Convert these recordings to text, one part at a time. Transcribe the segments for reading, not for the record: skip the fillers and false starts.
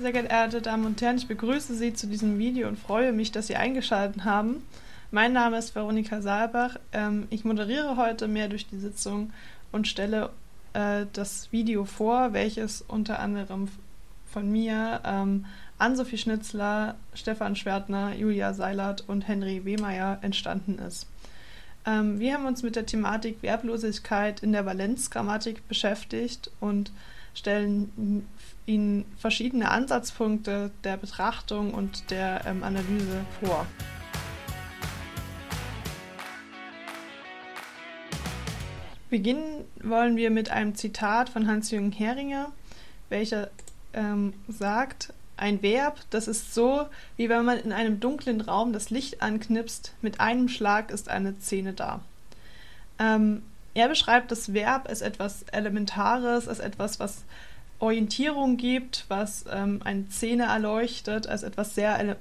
Sehr geehrte Damen und Herren, ich begrüße Sie zu diesem Video und freue mich, dass Sie eingeschaltet haben. Mein Name ist Veronika Sahlbach. Ich moderiere heute mehr durch die Sitzung und stelle das Video vor, welches unter anderem von mir, Ann-Sophie Schnitzler, Stefan Schwerdtner, Julia Seilert und Henry Wehmeier entstanden ist. Wir haben uns mit der Thematik Verblosigkeit in der Valenzgrammatik beschäftigt und stellen Ihnen verschiedene Ansatzpunkte der Betrachtung und der Analyse vor. Beginnen wollen wir mit einem Zitat von Hans-Jürgen Heringer, welcher sagt: Ein Verb, das ist so, wie wenn man in einem dunklen Raum das Licht anknipst, mit einem Schlag ist eine Szene da. Er beschreibt das Verb als etwas Elementares, als etwas, was Orientierung gibt, was eine Szene erleuchtet, als etwas sehr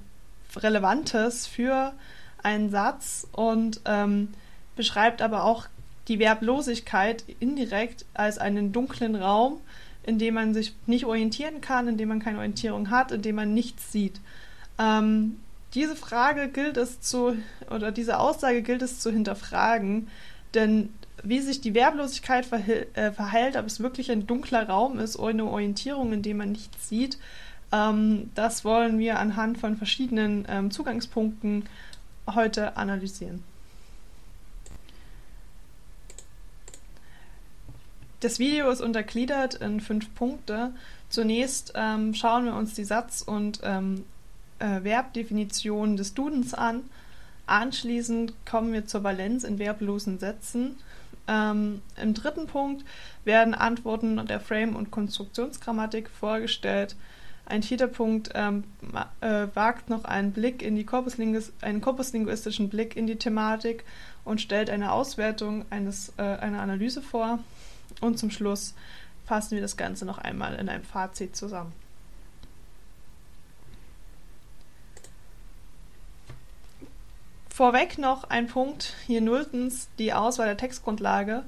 Relevantes für einen Satz und beschreibt aber auch die Verblosigkeit indirekt als einen dunklen Raum, in dem man sich nicht orientieren kann, in dem man keine Orientierung hat, in dem man nichts sieht. Diese Frage gilt es zu, oder diese Aussage gilt es zu hinterfragen, denn wie sich die Verblosigkeit verhält, ob es wirklich ein dunkler Raum ist, ohne Orientierung, in dem man nichts sieht, das wollen wir anhand von verschiedenen Zugangspunkten heute analysieren. Das Video ist untergliedert in 5 Punkte. Zunächst schauen wir uns die Satz- und Verbdefinition des Dudens an. Anschließend kommen wir zur Valenz in verblosen Sätzen. Im 3. Punkt werden Antworten der Frame- und Konstruktionsgrammatik vorgestellt. Ein 4. Punkt wagt noch einen Blick in die korpuslinguistischen Blick in die Thematik und stellt eine Auswertung einer Analyse vor. Und zum Schluss fassen wir das Ganze noch einmal in einem Fazit zusammen. Vorweg noch ein Punkt, hier 0. die Auswahl der Textgrundlage.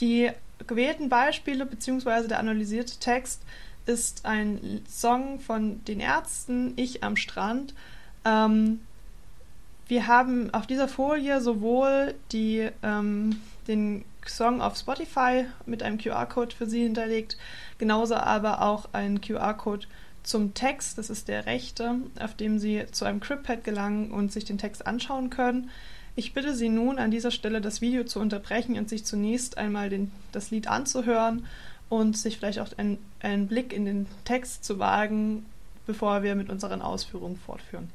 Die gewählten Beispiele bzw. der analysierte Text ist ein Song von den Ärzten, Ich am Strand. Wir haben auf dieser Folie sowohl den Song auf Spotify mit einem QR-Code für Sie hinterlegt, genauso aber auch einen QR-Code zum Text, das ist der rechte, auf dem Sie zu einem Cribpad gelangen und sich den Text anschauen können. Ich bitte Sie nun an dieser Stelle, das Video zu unterbrechen und sich zunächst einmal das Lied anzuhören und sich vielleicht auch einen Blick in den Text zu wagen, bevor wir mit unseren Ausführungen fortführen.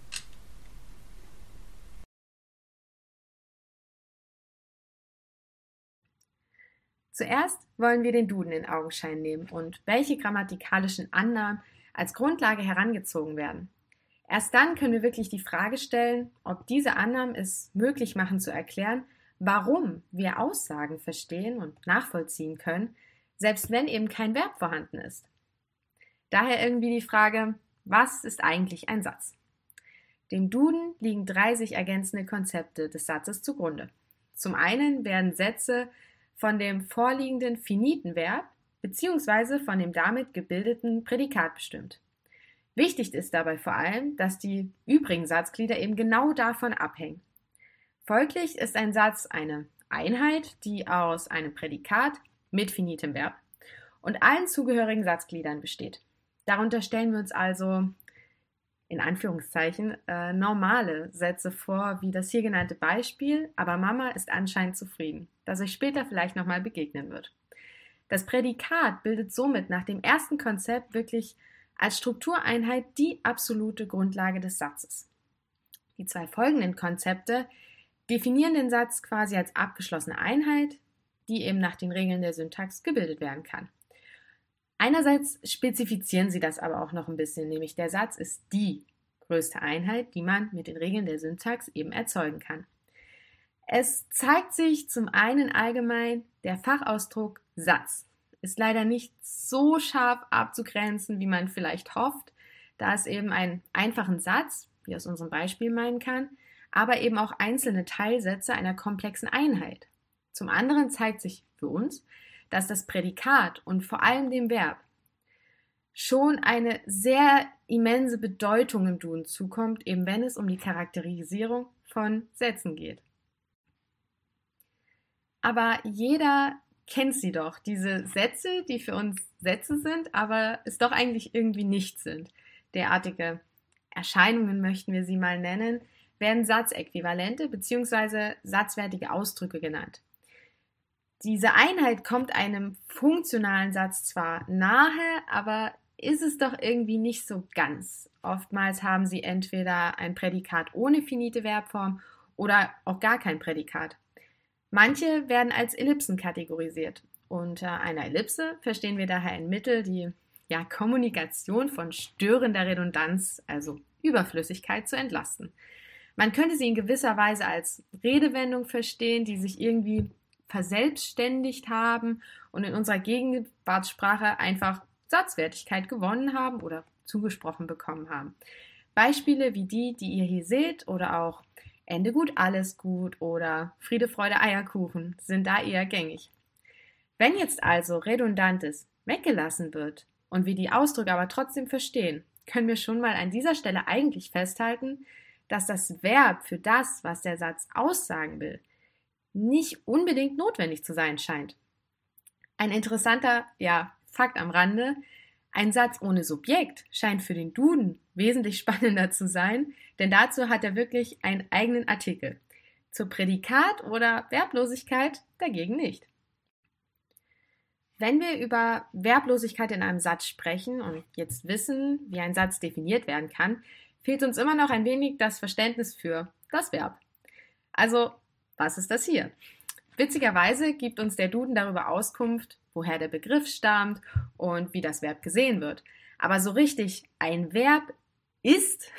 Zuerst wollen wir den Duden in Augenschein nehmen und welche grammatikalischen Annahmen als Grundlage herangezogen werden. Erst dann können wir wirklich die Frage stellen, ob diese Annahmen es möglich machen zu erklären, warum wir Aussagen verstehen und nachvollziehen können, selbst wenn eben kein Verb vorhanden ist. Daher irgendwie die Frage, was ist eigentlich ein Satz? Dem Duden liegen 3 sich ergänzende Konzepte des Satzes zugrunde. Zum einen werden Sätze von dem vorliegenden finiten Verb bzw. von dem damit gebildeten Prädikat bestimmt. Wichtig ist dabei vor allem, dass die übrigen Satzglieder eben genau davon abhängen. Folglich ist ein Satz eine Einheit, die aus einem Prädikat mit finitem Verb und allen zugehörigen Satzgliedern besteht. Darunter stellen wir uns also in Anführungszeichen normale Sätze vor, wie das hier genannte Beispiel, aber Mama ist anscheinend zufrieden, das euch später vielleicht nochmal begegnen wird. Das Prädikat bildet somit nach dem ersten Konzept wirklich als Struktureinheit die absolute Grundlage des Satzes. Die 2 folgenden Konzepte definieren den Satz quasi als abgeschlossene Einheit, die eben nach den Regeln der Syntax gebildet werden kann. Einerseits spezifizieren sie das aber auch noch ein bisschen, nämlich der Satz ist die größte Einheit, die man mit den Regeln der Syntax eben erzeugen kann. Es zeigt sich zum einen allgemein, der Fachausdruck Satz ist leider nicht so scharf abzugrenzen, wie man vielleicht hofft, da es eben einen einfachen Satz, wie aus unserem Beispiel meinen kann, aber eben auch einzelne Teilsätze einer komplexen Einheit. Zum anderen zeigt sich für uns, dass das Prädikat und vor allem dem Verb schon eine sehr immense Bedeutung im Duden zukommt, eben wenn es um die Charakterisierung von Sätzen geht. Aber jeder kennt sie doch, diese Sätze, die für uns Sätze sind, aber es doch eigentlich irgendwie nichts sind. Derartige Erscheinungen, möchten wir sie mal nennen, werden Satzäquivalente bzw. satzwertige Ausdrücke genannt. Diese Einheit kommt einem funktionalen Satz zwar nahe, aber ist es doch irgendwie nicht so ganz. Oftmals haben sie entweder ein Prädikat ohne finite Verbform oder auch gar kein Prädikat. Manche werden als Ellipsen kategorisiert. Unter einer Ellipse verstehen wir daher in Mittel die Kommunikation von störender Redundanz, also Überflüssigkeit, zu entlasten. Man könnte sie in gewisser Weise als Redewendung verstehen, die sich irgendwie verselbstständigt haben und in unserer Gegenwartssprache einfach Satzwertigkeit gewonnen haben oder zugesprochen bekommen haben. Beispiele wie die, die ihr hier seht, oder auch Ende gut, alles gut oder Friede, Freude, Eierkuchen sind da eher gängig. Wenn jetzt also Redundantes weggelassen wird und wir die Ausdrücke aber trotzdem verstehen, können wir schon mal an dieser Stelle eigentlich festhalten, dass das Verb für das, was der Satz aussagen will, nicht unbedingt notwendig zu sein scheint. Ein interessanter Fakt am Rande: Ein Satz ohne Subjekt scheint für den Duden wesentlich spannender zu sein, denn dazu hat er wirklich einen eigenen Artikel. Zur Prädikat- oder Verblosigkeit dagegen nicht. Wenn wir über Verblosigkeit in einem Satz sprechen und jetzt wissen, wie ein Satz definiert werden kann, fehlt uns immer noch ein wenig das Verständnis für das Verb. Also, was ist das hier? Witzigerweise gibt uns der Duden darüber Auskunft, woher der Begriff stammt und wie das Verb gesehen wird. Aber so richtig ein Verb ist,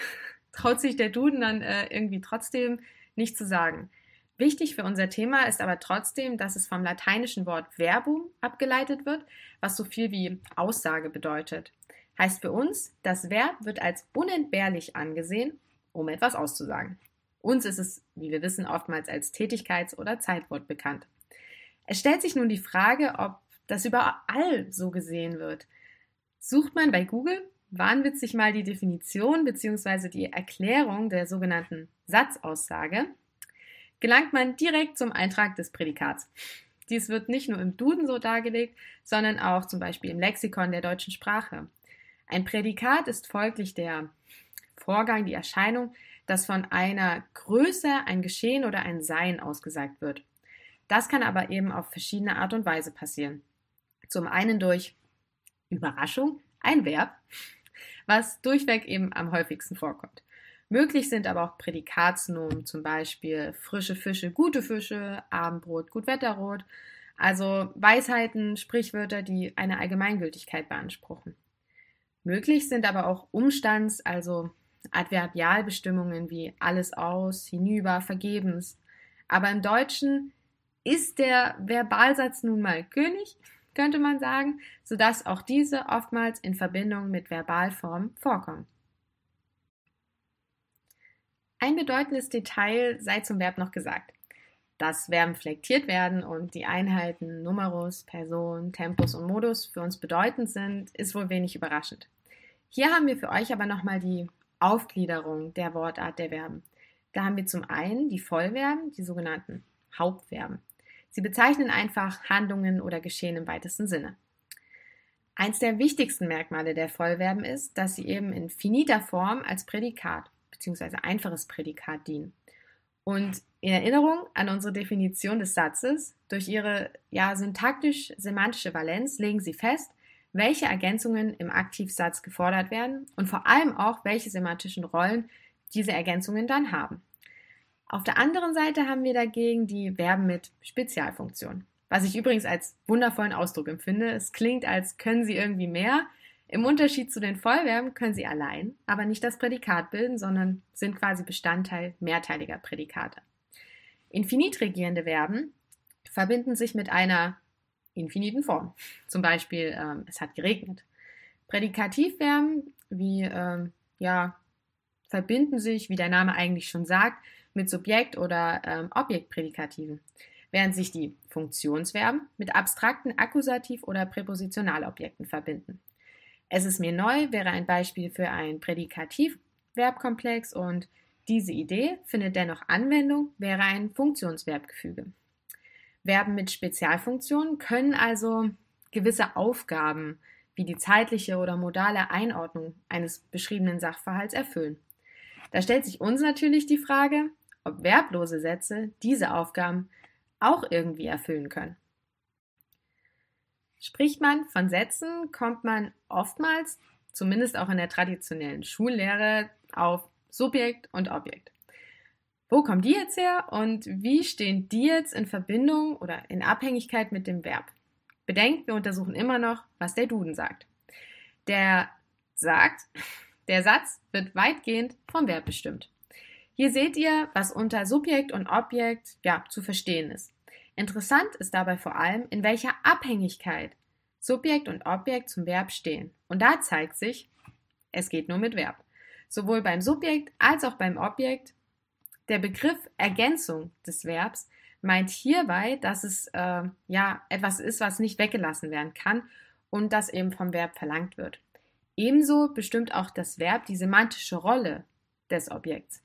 traut sich der Duden dann irgendwie trotzdem nicht zu sagen. Wichtig für unser Thema ist aber trotzdem, dass es vom lateinischen Wort verbum abgeleitet wird, was so viel wie Aussage bedeutet. Heißt für uns, das Verb wird als unentbehrlich angesehen, um etwas auszusagen. Uns ist es, wie wir wissen, oftmals als Tätigkeits- oder Zeitwort bekannt. Es stellt sich nun die Frage, ob das überall so gesehen wird. Sucht man bei Google wahnwitzig mal die Definition bzw. die Erklärung der sogenannten Satzaussage, gelangt man direkt zum Eintrag des Prädikats. Dies wird nicht nur im Duden so dargelegt, sondern auch zum Beispiel im Lexikon der deutschen Sprache. Ein Prädikat ist folglich der Vorgang, die Erscheinung, dass von einer Größe ein Geschehen oder ein Sein ausgesagt wird. Das kann aber eben auf verschiedene Art und Weise passieren. Zum einen durch Überraschung, ein Verb, was durchweg eben am häufigsten vorkommt. Möglich sind aber auch Prädikatsnomen, zum Beispiel frische Fische, gute Fische, Abendbrot, Gutwetterrot, also Weisheiten, Sprichwörter, die eine Allgemeingültigkeit beanspruchen. Möglich sind aber auch Umstands-, also Adverbialbestimmungen wie alles aus, hinüber, vergebens. Aber im Deutschen ist der Verbalsatz nun mal König, könnte man sagen, sodass auch diese oftmals in Verbindung mit Verbalformen vorkommen. Ein bedeutendes Detail sei zum Verb noch gesagt. Dass Verben flektiert werden und die Einheiten Numerus, Person, Tempus und Modus für uns bedeutend sind, ist wohl wenig überraschend. Hier haben wir für euch aber nochmal die Aufgliederung der Wortart der Verben. Da haben wir zum einen die Vollverben, die sogenannten Hauptverben. Sie bezeichnen einfach Handlungen oder Geschehen im weitesten Sinne. Eins der wichtigsten Merkmale der Vollverben ist, dass sie eben in finiter Form als Prädikat bzw. einfaches Prädikat dienen. Und in Erinnerung an unsere Definition des Satzes, durch ihre syntaktisch-semantische Valenz legen sie fest, welche Ergänzungen im Aktivsatz gefordert werden und vor allem auch, welche semantischen Rollen diese Ergänzungen dann haben. Auf der anderen Seite haben wir dagegen die Verben mit Spezialfunktion, was ich übrigens als wundervollen Ausdruck empfinde. Es klingt, als können sie irgendwie mehr. Im Unterschied zu den Vollverben können sie allein, aber nicht das Prädikat bilden, sondern sind quasi Bestandteil mehrteiliger Prädikate. Infinit regierende Verben verbinden sich mit einer infiniten Form. Zum Beispiel, es hat geregnet. Prädikativverben wie, verbinden sich, wie der Name eigentlich schon sagt, mit Subjekt- oder Objektprädikativen, während sich die Funktionsverben mit abstrakten Akkusativ- oder Präpositionalobjekten verbinden. Es ist mir neu wäre ein Beispiel für einen Prädikativverbkomplex und diese Idee findet dennoch Anwendung wäre ein Funktionsverbgefüge. Verben mit Spezialfunktionen können also gewisse Aufgaben wie die zeitliche oder modale Einordnung eines beschriebenen Sachverhalts erfüllen. Da stellt sich uns natürlich die Frage, ob verblose Sätze diese Aufgaben auch irgendwie erfüllen können. Spricht man von Sätzen, kommt man oftmals, zumindest auch in der traditionellen Schullehre, auf Subjekt und Objekt. Wo kommen die jetzt her und wie stehen die jetzt in Verbindung oder in Abhängigkeit mit dem Verb? Bedenkt, wir untersuchen immer noch, was der Duden sagt. Der sagt, der Satz wird weitgehend vom Verb bestimmt. Hier seht ihr, was unter Subjekt und Objekt zu verstehen ist. Interessant ist dabei vor allem, in welcher Abhängigkeit Subjekt und Objekt zum Verb stehen. Und da zeigt sich, es geht nur mit Verb. Sowohl beim Subjekt als auch beim Objekt. Der Begriff Ergänzung des Verbs meint hierbei, dass es etwas ist, was nicht weggelassen werden kann und das eben vom Verb verlangt wird. Ebenso bestimmt auch das Verb die semantische Rolle des Objekts.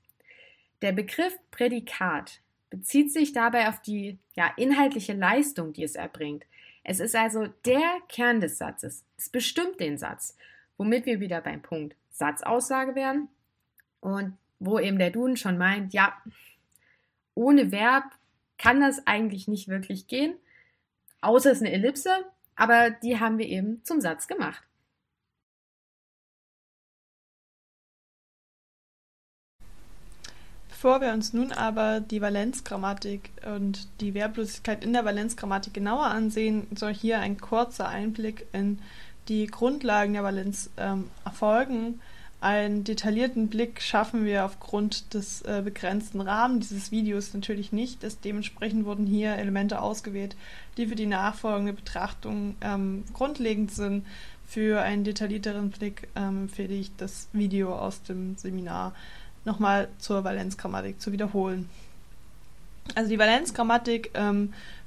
Der Begriff Prädikat bezieht sich dabei auf die inhaltliche Leistung, die es erbringt. Es ist also der Kern des Satzes. Es bestimmt den Satz, womit wir wieder beim Punkt Satzaussage wären und wo eben der Duden schon meint, ohne Verb kann das eigentlich nicht wirklich gehen, außer es ist eine Ellipse, aber die haben wir eben zum Satz gemacht. Bevor wir uns nun aber die Valenzgrammatik und die Verblosigkeit in der Valenzgrammatik genauer ansehen, soll hier ein kurzer Einblick in die Grundlagen der Valenz erfolgen. Einen detaillierten Blick schaffen wir aufgrund des begrenzten Rahmens dieses Videos natürlich nicht. Dementsprechend wurden hier Elemente ausgewählt, die für die nachfolgende Betrachtung grundlegend sind. Für einen detaillierteren Blick empfehle ich das Video aus dem Seminar nochmal zur Valenzgrammatik zu wiederholen. Also die Valenzgrammatik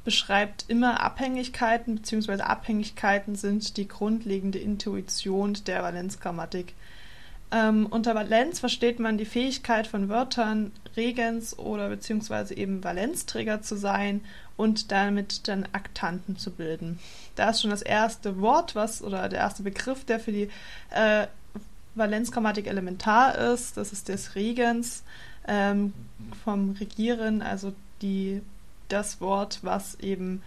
beschreibt immer Abhängigkeiten, beziehungsweise Abhängigkeiten sind die grundlegende Intuition der Valenzgrammatik. Unter Valenz versteht man die Fähigkeit von Wörtern, Regens oder beziehungsweise eben Valenzträger zu sein und damit dann Aktanten zu bilden. Da ist schon das erste Wort, der erste Begriff, der für die Valenzgrammatik elementar ist. Das ist des Regens, vom Regieren, also das Wort, was eben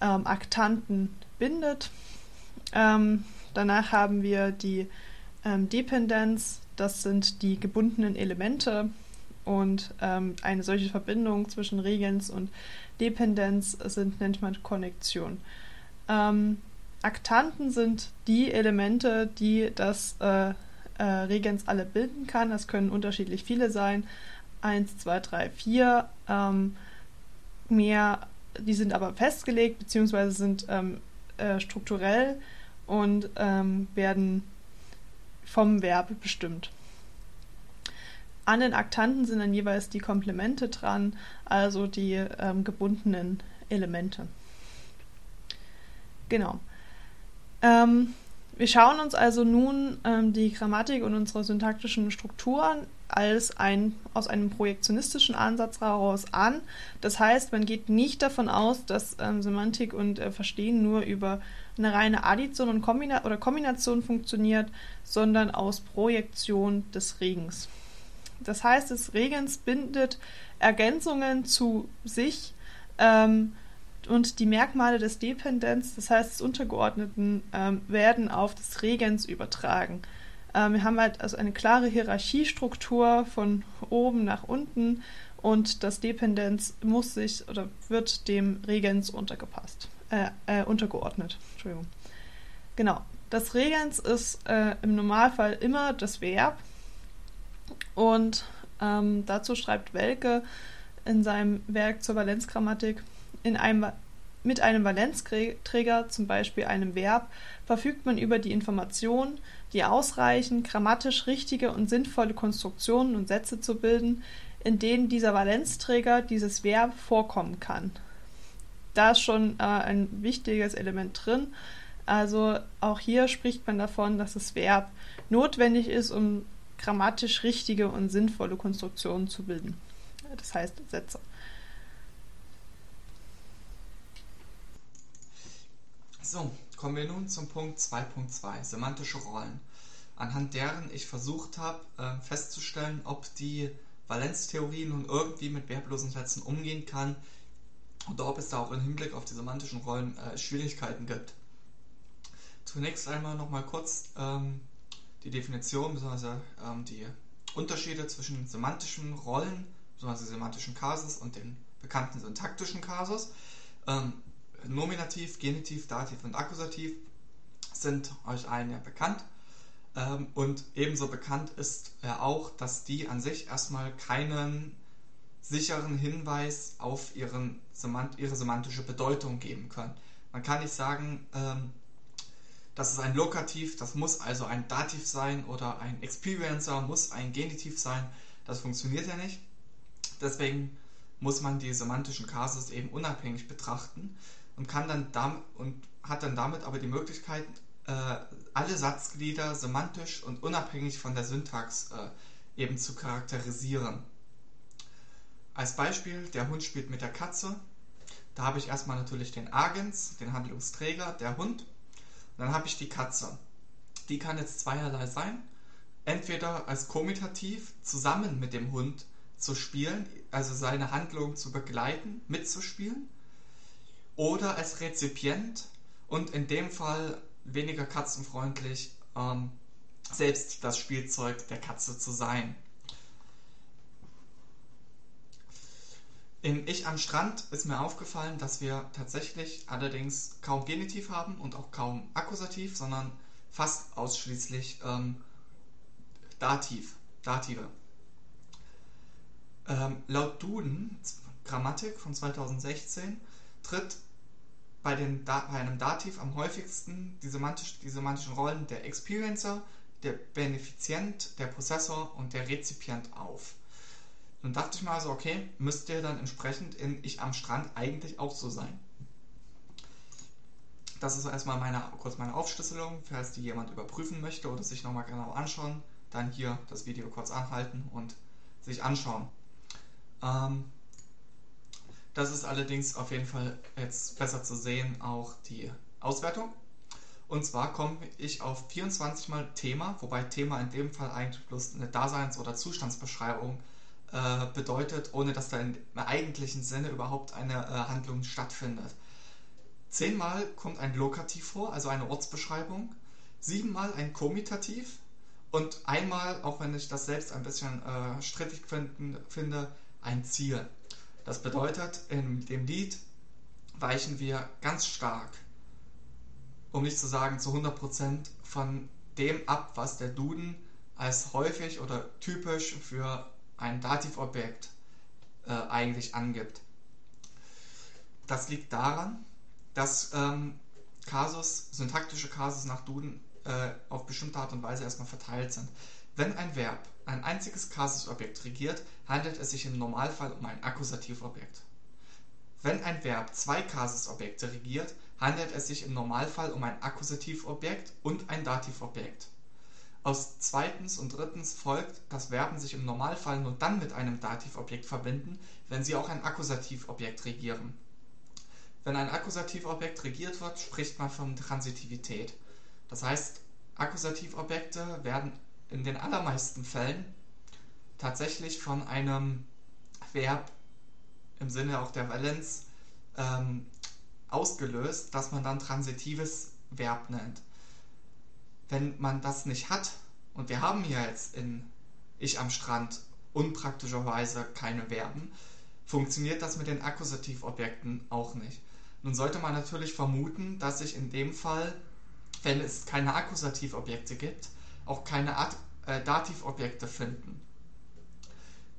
Aktanten bindet. Danach haben wir die Dependenz, das sind die gebundenen Elemente und eine solche Verbindung zwischen Regens und Dependenz nennt man Konnexion. Aktanten sind die Elemente, die das Regens alle bilden kann. Das können unterschiedlich viele sein. 1, 2, 3, 4. Mehr, die sind aber festgelegt bzw. sind strukturell und werden vom Verb bestimmt. An den Aktanten sind dann jeweils die Komplemente dran, also die gebundenen Elemente. Genau. Wir schauen uns also nun die Grammatik und unsere syntaktischen Strukturen aus einem projektionistischen Ansatz heraus an. Das heißt, man geht nicht davon aus, dass Semantik und Verstehen nur über eine reine Addition und Kombination funktioniert, sondern aus Projektion des Regens. Das heißt, das Regens bindet Ergänzungen zu sich und die Merkmale des Dependenz, das heißt des Untergeordneten, werden auf das Regens übertragen. Wir haben halt also eine klare Hierarchiestruktur von oben nach unten und das Dependenz muss sich oder wird dem Regens untergeordnet. Entschuldigung. Genau. Das Regens ist im Normalfall immer das Verb und dazu schreibt Welke in seinem Werk zur Valenzgrammatik, mit einem Valenzträger, zum Beispiel einem Verb, verfügt man über die Informationen, die ausreichen, grammatisch richtige und sinnvolle Konstruktionen und Sätze zu bilden, in denen dieser Valenzträger, dieses Verb, vorkommen kann. Da ist schon ein wichtiges Element drin, Also auch hier spricht man davon, dass das Verb notwendig ist, um grammatisch richtige und sinnvolle Konstruktionen zu bilden. Das heißt Sätze. So, kommen wir nun zum Punkt 2.2, semantische Rollen, anhand deren ich versucht habe festzustellen, ob die Valenztheorie nun irgendwie mit verblosen Sätzen umgehen kann oder ob es da auch im Hinblick auf die semantischen Rollen Schwierigkeiten gibt. Zunächst einmal nochmal kurz die Definition bzw. Die Unterschiede zwischen semantischen Rollen bzw. semantischen Kasus und den bekannten syntaktischen Kasus. Nominativ, Genitiv, Dativ und Akkusativ sind euch allen ja bekannt. Und ebenso bekannt ist ja auch, dass die an sich erstmal keinen sicheren Hinweis auf ihre semantische Bedeutung geben können. Man kann nicht sagen, das ist ein Lokativ, das muss also ein Dativ sein, oder ein Experiencer muss ein Genitiv sein. Das funktioniert ja nicht. Deswegen muss man die semantischen Kasus eben unabhängig betrachten. Und hat dann damit aber die Möglichkeit, alle Satzglieder semantisch und unabhängig von der Syntax eben zu charakterisieren. Als Beispiel, der Hund spielt mit der Katze. Da habe ich erstmal natürlich den Agens, den Handlungsträger, der Hund. Und dann habe ich die Katze. Die kann jetzt zweierlei sein. Entweder als Komitativ zusammen mit dem Hund zu spielen, also seine Handlung zu begleiten, mitzuspielen. Oder als Rezipient und in dem Fall weniger katzenfreundlich, selbst das Spielzeug der Katze zu sein. In Ich am Strand ist mir aufgefallen, dass wir tatsächlich allerdings kaum Genitiv haben und auch kaum Akkusativ, sondern fast ausschließlich Dative. Laut Duden, Grammatik von 2016, tritt bei einem Dativ am häufigsten die semantischen Rollen der Experiencer, der Benefizient, der Possessor und der Rezipient auf. Nun dachte ich mal so, okay, müsste dann entsprechend in Ich am Strand eigentlich auch so sein. Das ist erstmal kurz meine Aufschlüsselung, falls die jemand überprüfen möchte oder sich nochmal genau anschauen, dann hier das Video kurz anhalten und sich anschauen. Das ist allerdings auf jeden Fall jetzt besser zu sehen, auch die Auswertung. Und zwar komme ich auf 24 mal Thema, wobei Thema in dem Fall eigentlich bloß eine Daseins- oder Zustandsbeschreibung bedeutet, ohne dass da im eigentlichen Sinne überhaupt eine Handlung stattfindet. 10 Mal kommt ein Lokativ vor, also eine Ortsbeschreibung, 7 Mal ein Komitativ und 1 Mal, auch wenn ich das selbst ein bisschen strittig finde, ein Ziel. Das bedeutet, in dem Lied weichen wir ganz stark, um nicht zu sagen zu 100%, von dem ab, was der Duden als häufig oder typisch für ein Dativobjekt eigentlich angibt. Das liegt daran, dass syntaktische Kasus nach Duden auf bestimmte Art und Weise erstmal verteilt sind. Wenn ein Verb ein einziges Kasusobjekt regiert, handelt es sich im Normalfall um ein Akkusativobjekt. Wenn ein Verb 2 Kasusobjekte regiert, handelt es sich im Normalfall um ein Akkusativobjekt und ein Dativobjekt. Aus 2. und 3. folgt, dass Verben sich im Normalfall nur dann mit einem Dativobjekt verbinden, wenn sie auch ein Akkusativobjekt regieren. Wenn ein Akkusativobjekt regiert wird, spricht man von Transitivität. Das heißt, Akkusativobjekte werden in den allermeisten Fällen tatsächlich von einem Verb im Sinne auch der Valenz ausgelöst, das man dann transitives Verb nennt. Wenn man das nicht hat, und wir haben ja jetzt in Ich am Strand unpraktischerweise keine Verben, funktioniert das mit den Akkusativobjekten auch nicht. Nun sollte man natürlich vermuten, dass sich in dem Fall, wenn es keine Akkusativobjekte gibt, auch keine Dativobjekte finden.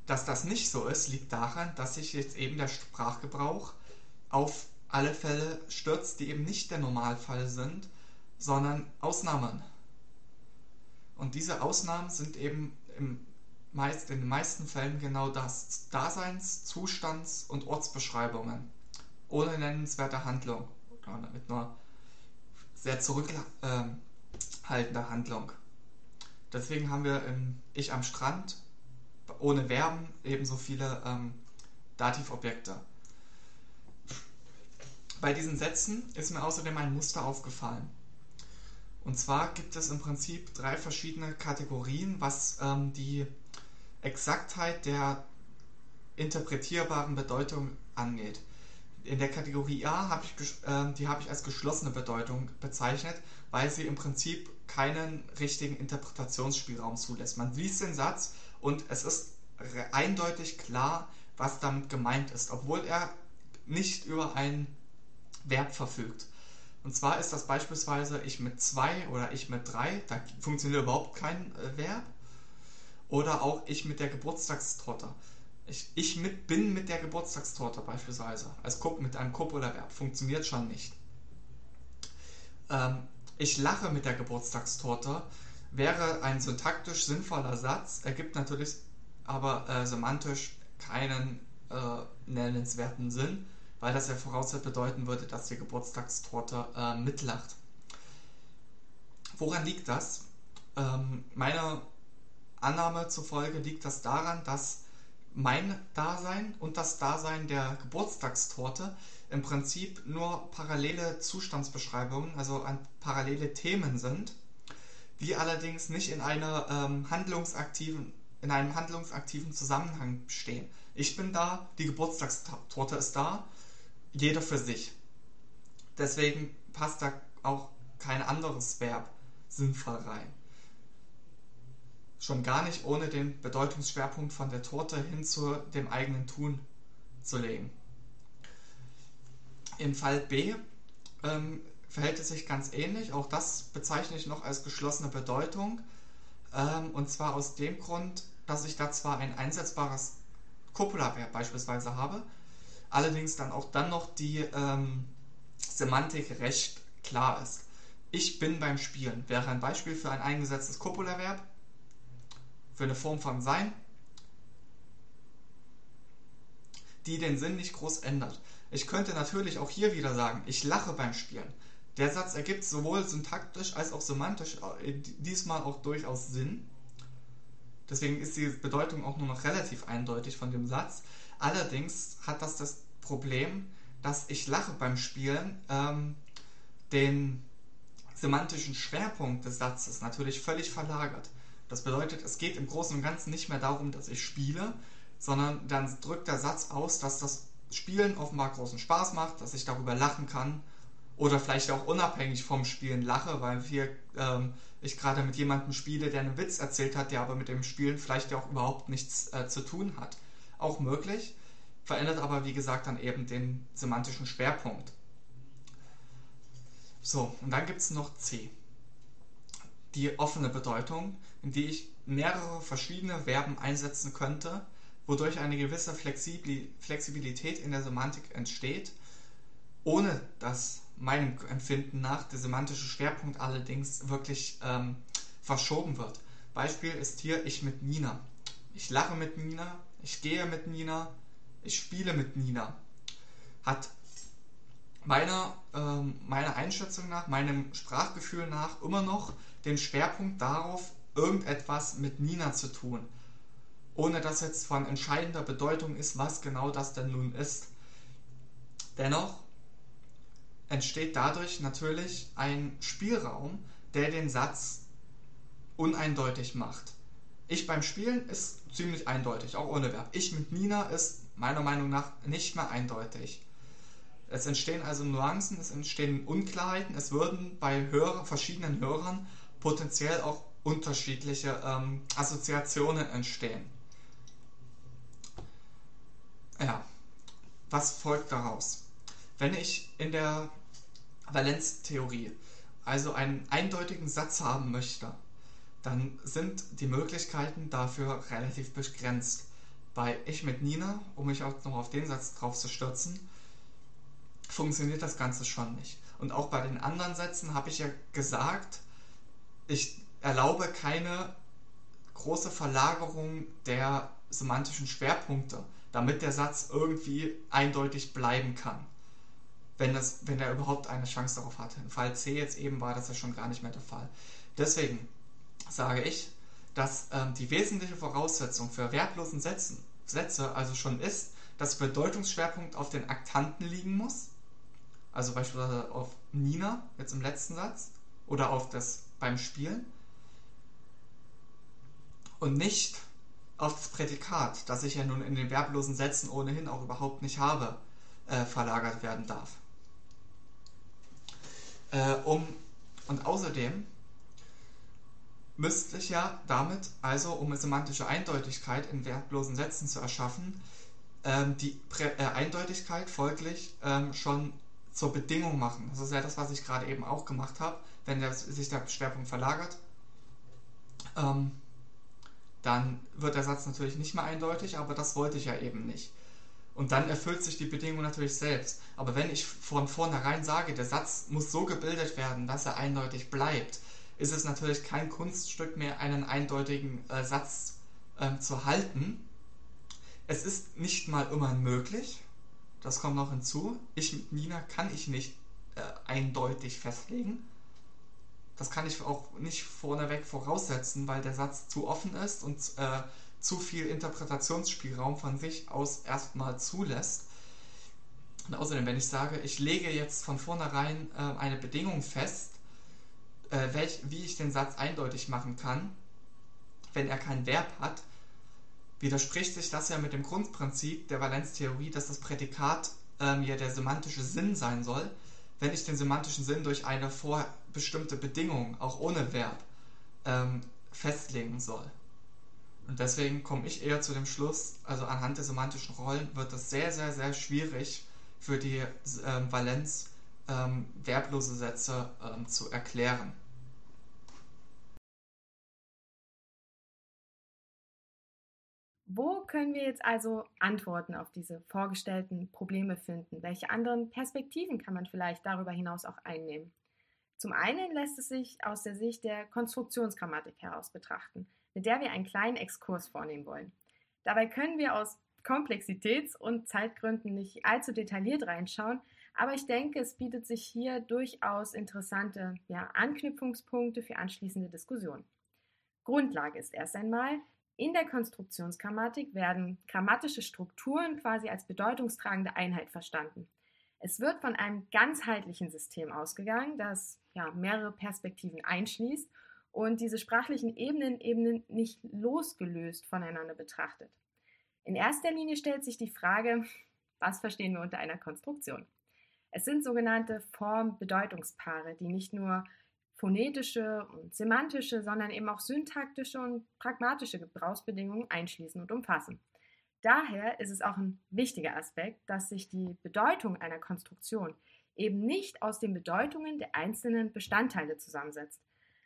Dass das nicht so ist, liegt daran, dass sich jetzt eben der Sprachgebrauch auf alle Fälle stürzt, die eben nicht der Normalfall sind, sondern Ausnahmen. Und diese Ausnahmen sind eben in den meisten Fällen genau das: Daseins-, Zustands- und Ortsbeschreibungen ohne nennenswerte Handlung, mit nur sehr zurückhaltende Handlung. Deswegen haben wir im Ich am Strand ohne Verben ebenso viele Dativobjekte. Bei diesen Sätzen ist mir außerdem ein Muster aufgefallen. Und zwar gibt es im Prinzip drei verschiedene Kategorien, was die Exaktheit der interpretierbaren Bedeutung angeht. In der Kategorie A habe ich als geschlossene Bedeutung bezeichnet, weil sie im Prinzip keinen richtigen Interpretationsspielraum zulässt. Man liest den Satz und es ist eindeutig klar, was damit gemeint ist, obwohl er nicht über ein Verb verfügt. Und zwar ist das beispielsweise ich mit 2 oder ich mit 3, da funktioniert überhaupt kein Verb. Oder auch ich mit der Geburtstagstorte. Ich bin mit der Geburtstagstorte beispielsweise. Als Kupp mit einem Kupp oder Verb. Funktioniert schon nicht. Ich lache mit der Geburtstagstorte wäre ein syntaktisch sinnvoller Satz, ergibt natürlich aber semantisch keinen nennenswerten Sinn, weil das ja voraussetzt bedeuten würde, dass die Geburtstagstorte mitlacht. Woran liegt das? Meiner Annahme zufolge liegt das daran, dass mein Dasein und das Dasein der Geburtstagstorte im Prinzip nur parallele Zustandsbeschreibungen, also parallele Themen sind, die allerdings nicht in einer in einem handlungsaktiven Zusammenhang stehen. Ich bin da, die Geburtstagstorte ist da, jeder für sich. Deswegen passt da auch kein anderes Verb sinnvoll rein. Schon gar nicht ohne den Bedeutungsschwerpunkt von der Torte hin zu dem eigenen Tun zu legen. Im Fall B verhält es sich ganz ähnlich. Auch das bezeichne ich noch als geschlossene Bedeutung. Und zwar aus dem Grund, dass ich da zwar ein einsetzbares Copula-Verb beispielsweise habe, allerdings dann noch die Semantik recht klar ist. Ich bin beim Spielen wäre ein Beispiel für ein eingesetztes Copula-Verb, für eine Form von Sein, die den Sinn nicht groß ändert. Ich könnte natürlich auch hier wieder sagen, ich lache beim Spielen. Der Satz ergibt sowohl syntaktisch als auch semantisch diesmal auch durchaus Sinn. Deswegen ist die Bedeutung auch nur noch relativ eindeutig von dem Satz. Allerdings hat das Problem, dass ich lache beim Spielen den semantischen Schwerpunkt des Satzes natürlich völlig verlagert. Das bedeutet, es geht im Großen und Ganzen nicht mehr darum, dass ich spiele, sondern dann drückt der Satz aus, dass das Spielen offenbar großen Spaß macht, dass ich darüber lachen kann oder vielleicht auch unabhängig vom Spielen lache, weil ich gerade mit jemandem spiele, der einen Witz erzählt hat, der aber mit dem Spielen vielleicht ja auch überhaupt nichts zu tun hat. Auch möglich, verändert aber wie gesagt dann eben den semantischen Schwerpunkt. So, und dann gibt es noch C. Die offene Bedeutung, in die ich mehrere verschiedene Verben einsetzen könnte, wodurch eine gewisse Flexibilität in der Semantik entsteht, ohne dass meinem Empfinden nach der semantische Schwerpunkt allerdings wirklich verschoben wird. Beispiel ist hier ich mit Nina. Ich lache mit Nina, ich gehe mit Nina, ich spiele mit Nina. Hat meiner Einschätzung nach, meinem Sprachgefühl nach immer noch den Schwerpunkt darauf, irgendetwas mit Nina zu tun. Ohne dass jetzt von entscheidender Bedeutung ist, was genau das denn nun ist. Dennoch entsteht dadurch natürlich ein Spielraum, der den Satz uneindeutig macht. Ich beim Spielen ist ziemlich eindeutig, auch ohne Verb. Ich mit Nina ist meiner Meinung nach nicht mehr eindeutig. Es entstehen also Nuancen, es entstehen Unklarheiten, es würden bei verschiedenen Hörern potenziell auch unterschiedliche Assoziationen entstehen. Ja, was folgt daraus? Wenn ich in der Valenztheorie also einen eindeutigen Satz haben möchte, dann sind die Möglichkeiten dafür relativ begrenzt. Bei Ich mit Nina, um mich auch noch auf den Satz drauf zu stürzen, funktioniert das Ganze schon nicht. Und auch bei den anderen Sätzen habe ich ja gesagt, ich erlaube keine große Verlagerung der semantischen Schwerpunkte, damit der Satz irgendwie eindeutig bleiben kann. wenn er überhaupt eine Chance darauf hatte. Im Fall C jetzt eben war das ja schon gar nicht mehr der Fall. Deswegen sage ich, dass die wesentliche Voraussetzung für verblosen Sätze also schon ist, dass der Bedeutungsschwerpunkt auf den Aktanten liegen muss, also beispielsweise auf Nina, jetzt im letzten Satz, oder auf das beim Spielen, und nicht auf das Prädikat, das ich ja nun in den verblosen Sätzen ohnehin auch überhaupt nicht habe, verlagert werden darf. Und außerdem müsste ich ja damit, also um eine semantische Eindeutigkeit in verblosen Sätzen zu erschaffen, die Eindeutigkeit folglich schon zur Bedingung machen. Das ist ja das, was ich gerade eben auch gemacht habe. Wenn sich der Schwerpunkt verlagert, dann wird der Satz natürlich nicht mehr eindeutig, aber das wollte ich ja eben nicht. Und dann erfüllt sich die Bedingung natürlich selbst. Aber wenn ich von vornherein sage, der Satz muss so gebildet werden, dass er eindeutig bleibt, ist es natürlich kein Kunststück mehr, einen eindeutigen Satz zu halten. Es ist nicht mal immer möglich, das kommt noch hinzu. Ich mit Nina kann ich nicht eindeutig festlegen. Das kann ich auch nicht vorneweg voraussetzen, weil der Satz zu offen ist und zu viel Interpretationsspielraum von sich aus erstmal zulässt. Und außerdem, wenn ich sage, ich lege jetzt von vornherein eine Bedingung fest, wie ich den Satz eindeutig machen kann, wenn er kein Verb hat, widerspricht sich das ja mit dem Grundprinzip der Valenztheorie, dass das Prädikat ja der semantische Sinn sein soll, wenn ich den semantischen Sinn durch eine vorbestimmte Bedingung, auch ohne Verb, festlegen soll. Und deswegen komme ich eher zu dem Schluss, also anhand der semantischen Rollen wird das sehr, sehr, sehr schwierig für die Valenz verblose Sätze zu erklären. Wo können wir jetzt also Antworten auf diese vorgestellten Probleme finden? Welche anderen Perspektiven kann man vielleicht darüber hinaus auch einnehmen? Zum einen lässt es sich aus der Sicht der Konstruktionsgrammatik heraus betrachten, mit der wir einen kleinen Exkurs vornehmen wollen. Dabei können wir aus Komplexitäts- und Zeitgründen nicht allzu detailliert reinschauen, aber ich denke, es bietet sich hier durchaus interessante Anknüpfungspunkte für anschließende Diskussionen. Grundlage ist erst einmal, in der Konstruktionsgrammatik werden grammatische Strukturen quasi als bedeutungstragende Einheit verstanden. Es wird von einem ganzheitlichen System ausgegangen, das mehrere Perspektiven einschließt und diese sprachlichen Ebenen eben nicht losgelöst voneinander betrachtet. In erster Linie stellt sich die Frage, was verstehen wir unter einer Konstruktion? Es sind sogenannte Form-Bedeutungspaare, die nicht nur phonetische und semantische, sondern eben auch syntaktische und pragmatische Gebrauchsbedingungen einschließen und umfassen. Daher ist es auch ein wichtiger Aspekt, dass sich die Bedeutung einer Konstruktion eben nicht aus den Bedeutungen der einzelnen Bestandteile zusammensetzt.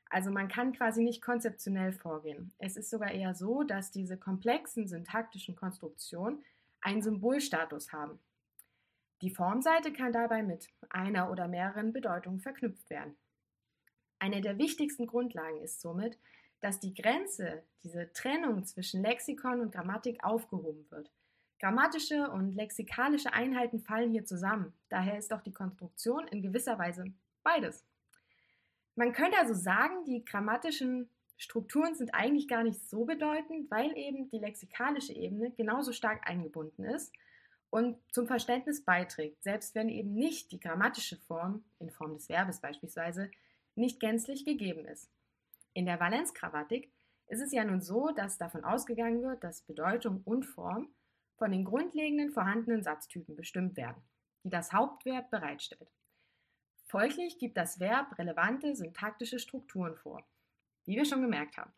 Also man kann quasi nicht konzeptionell vorgehen. Es ist sogar eher so, dass diese komplexen syntaktischen Konstruktionen einen Symbolstatus haben. Die Formseite kann dabei mit einer oder mehreren Bedeutungen verknüpft werden. Eine der wichtigsten Grundlagen ist somit, dass die Grenze, diese Trennung zwischen Lexikon und Grammatik aufgehoben wird. Grammatische und lexikalische Einheiten fallen hier zusammen, daher ist auch die Konstruktion in gewisser Weise beides. Man könnte also sagen, die grammatischen Strukturen sind eigentlich gar nicht so bedeutend, weil eben die lexikalische Ebene genauso stark eingebunden ist und zum Verständnis beiträgt, selbst wenn eben nicht die grammatische Form, in Form des Verbes beispielsweise, nicht gänzlich gegeben ist. In der Valenzgrammatik ist es ja nun so, dass davon ausgegangen wird, dass Bedeutung und Form von den grundlegenden vorhandenen Satztypen bestimmt werden, die das Hauptverb bereitstellt. Folglich gibt das Verb relevante syntaktische Strukturen vor, wie wir schon gemerkt haben.